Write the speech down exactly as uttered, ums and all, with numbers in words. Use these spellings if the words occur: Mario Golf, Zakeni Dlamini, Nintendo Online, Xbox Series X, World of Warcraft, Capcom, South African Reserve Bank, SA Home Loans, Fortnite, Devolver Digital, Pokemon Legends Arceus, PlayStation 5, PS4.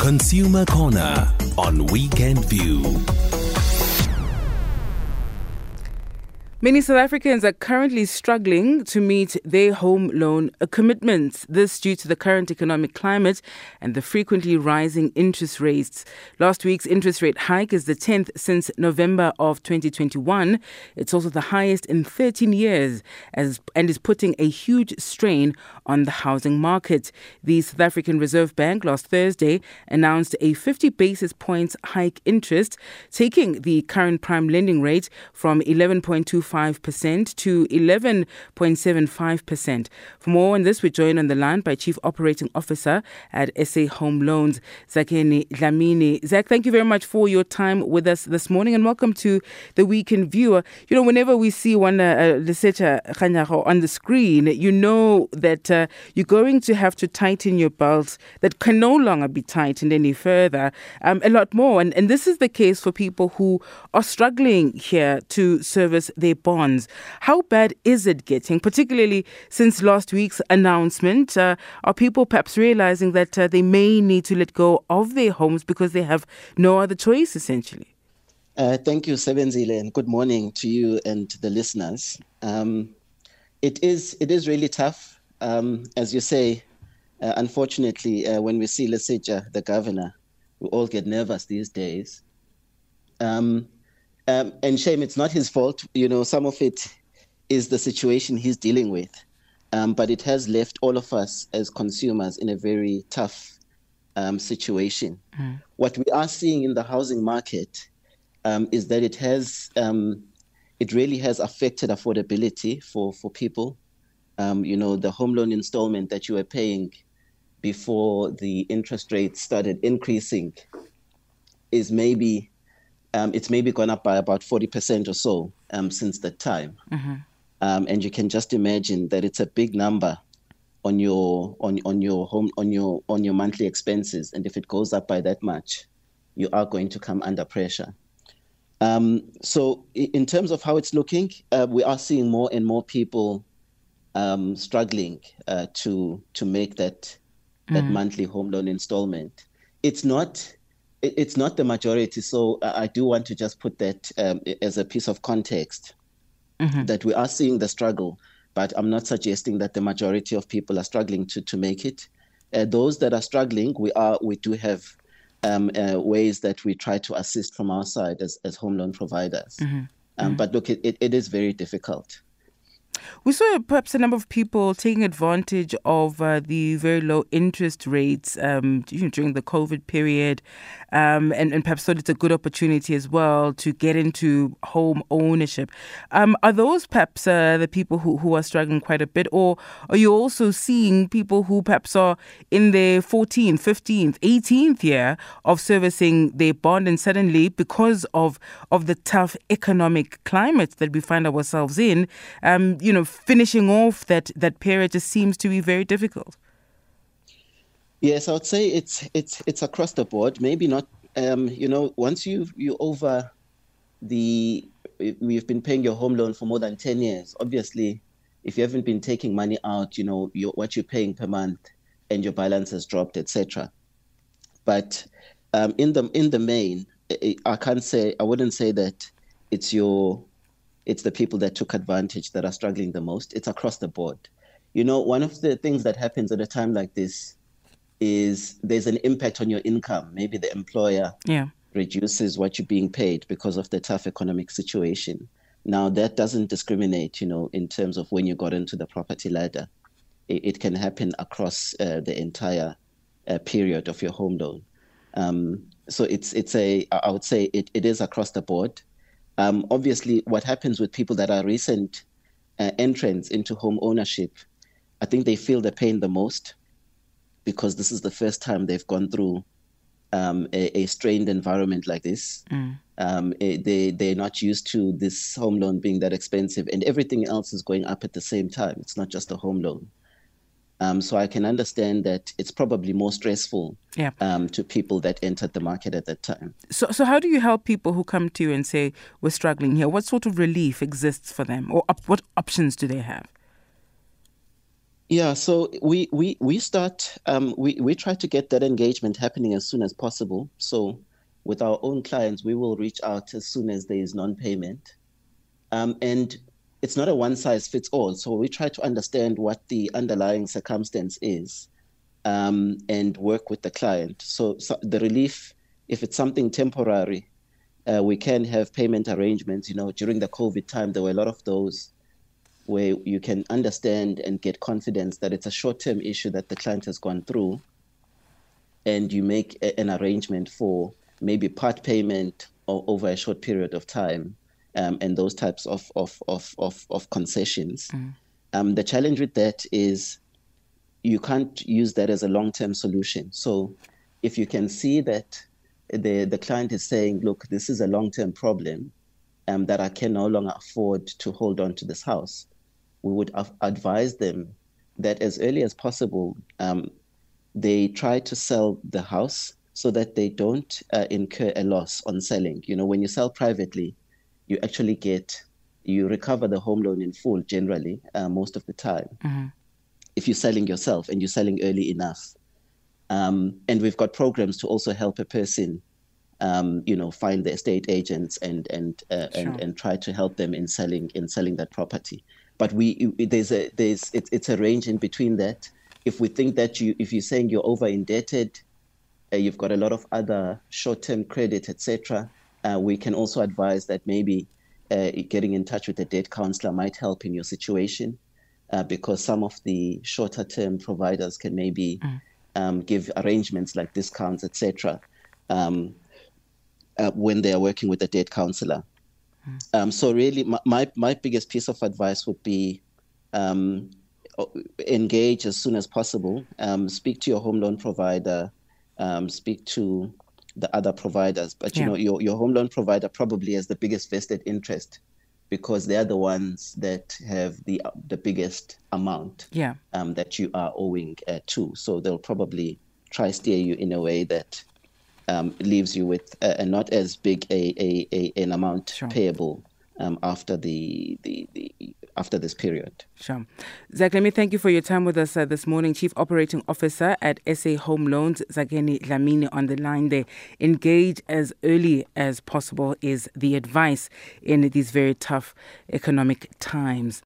Consumer Corner on Weekend View. Many South Africans are currently struggling to meet their home loan commitments. This due to the current economic climate and the frequently rising interest rates. Last week's interest rate hike is the tenth since November of twenty twenty-one. It's also the highest in thirteen years as, and is putting a huge strain on the housing market. The South African Reserve Bank last Thursday announced a fifty basis points hike interest, taking the current prime lending rate from eleven point two five percent five percent to eleven point seven five percent. For more on this, we're joined on the line by Chief Operating Officer at S A Home Loans, Zakeni Dlamini. Zak, thank you very much for your time with us this morning and welcome to the Weekend Viewer. You know, whenever we see one uh, on the screen, you know that uh, you're going to have to tighten your belt that can no longer be tightened any further, um, a lot more. And, and this is the case for people who are struggling here to service their bonds. How bad is it getting, particularly since last week's announcement? Uh, are people perhaps realizing that uh, they may need to let go of their homes because they have no other choice, essentially? Uh, thank you, Sebenzile, and good morning to you and to the listeners. Um, it is it is really tough. Um, as you say, uh, unfortunately, uh, when we see Lesija, the governor, we all get nervous these days. Um Um, and shame, it's not his fault. You know, some of it is the situation he's dealing with. Um, but it has left all of us as consumers in a very tough um, situation. Mm. What we are seeing in the housing market um, is that it has, um, it really has affected affordability for, for people. Um, you know, the home loan installment that you were paying before the interest rates started increasing is maybe... Um, it's maybe gone up by about forty percent or so um, since that time. Mm-hmm. Um, and you can just imagine that it's a big number on your on on your home on your on your monthly expenses. And if it goes up by that much, you are going to come under pressure. Um, so in terms of how it's looking, uh, we are seeing more and more people um, struggling uh, to to make that that mm. monthly home loan installment. It's not. It's not the majority, so I do want to just put that um, as a piece of context, mm-hmm. that we are seeing the struggle, but I'm not suggesting that the majority of people are struggling to, to make it. Uh, those that are struggling, we are we do have um, uh, ways that we try to assist from our side as, as home loan providers. Mm-hmm. Um, mm-hmm. But look, it, it is very difficult. We saw perhaps a number of people taking advantage of uh, the very low interest rates um, you know, during the COVID period um, and, and perhaps thought it's a good opportunity as well to get into home ownership. Um, are those perhaps uh, the people who, who are struggling quite a bit, or are you also seeing people who perhaps are in their fourteenth, fifteenth, eighteenth year of servicing their bond and suddenly because of, of the tough economic climate that we find ourselves in, um, you You know, finishing off that, that period just seems to be very difficult? Yes, I would say it's it's it's across the board. Maybe not. Um, you know, once you you over the you've been paying your home loan for more than ten years. Obviously, if you haven't been taking money out, you know your, what you're paying per month, and your balance has dropped, et cetera. But um, in the in the main, I can't say I wouldn't say that it's your It's the people that took advantage that are struggling the most. It's across the board. You know, one of the things that happens at a time like this is there's an impact on your income. Maybe the employer yeah. reduces what you're being paid because of the tough economic situation. Now, that doesn't discriminate, you know, in terms of when you got into the property ladder. It, it can happen across uh, the entire uh, period of your home loan. Um, so it's it's a, I would say it, it is across the board. Um, obviously, what happens with people that are recent uh, entrants into home ownership, I think they feel the pain the most because this is the first time they've gone through um, a, a strained environment like this. Mm. Um, they, they're not used to this home loan being that expensive and everything else is going up at the same time. It's not just a home loan. Um, so I can understand that it's probably more stressful yeah. um, to people that entered the market at that time. So so how do you help people who come to you and say, we're struggling here? What sort of relief exists for them, or op- what options do they have? Yeah, so we we we start um, we we try to get that engagement happening as soon as possible. So with our own clients, we will reach out as soon as there is non-payment, um, and it's not a one-size-fits-all. So we try to understand what the underlying circumstance is, um, and work with the client. So, so the relief, if it's something temporary, uh, we can have payment arrangements. You know, during the COVID time, there were a lot of those where you can understand and get confidence that it's a short-term issue that the client has gone through, and you make a, an arrangement for maybe part payment or over a short period of time, um, and those types of of of of, of concessions. Mm. Um, the challenge with that is you can't use that as a long-term solution. So if you can see that the the client is saying, look, this is a long-term problem, um, that I can no longer afford to hold on to this house, we would advise them that as early as possible, um, they try to sell the house so that they don't uh, incur a loss on selling. You know, when you sell privately, you actually get, you recover the home loan in full generally, uh, most of the time, mm-hmm. if you're selling yourself and you're selling early enough. Um, and we've got programs to also help a person, um, you know, find the estate agents and and, uh, sure. and and try to help them in selling in selling that property. But we there's a there's it's it's a range in between that. If we think that you if you're saying you're over indebted, uh, you've got a lot of other short-term credit, et cetera. Uh, we can also advise that maybe uh, getting in touch with a debt counselor might help in your situation, uh, because some of the shorter-term providers can maybe mm. um, give arrangements like discounts, et cetera. Um, uh, when they are working with a debt counselor. Um, so really, my, my my biggest piece of advice would be um, engage as soon as possible. Um, speak to your home loan provider. Um, speak to the other providers. But you yeah. know, your your home loan provider probably has the biggest vested interest, because they are the ones that have the the biggest amount yeah. um, that you are owing uh, to. So they'll probably try steer you in a way that Um, leaves you with a, a not as big a, a, a an amount sure. payable um, after the, the, the after this period. Sure. Zak, let me thank you for your time with us uh, this morning. Chief Operating Officer at S A Home Loans, Zakeni Dlamini, on the line there. Engage as early as possible is the advice in these very tough economic times.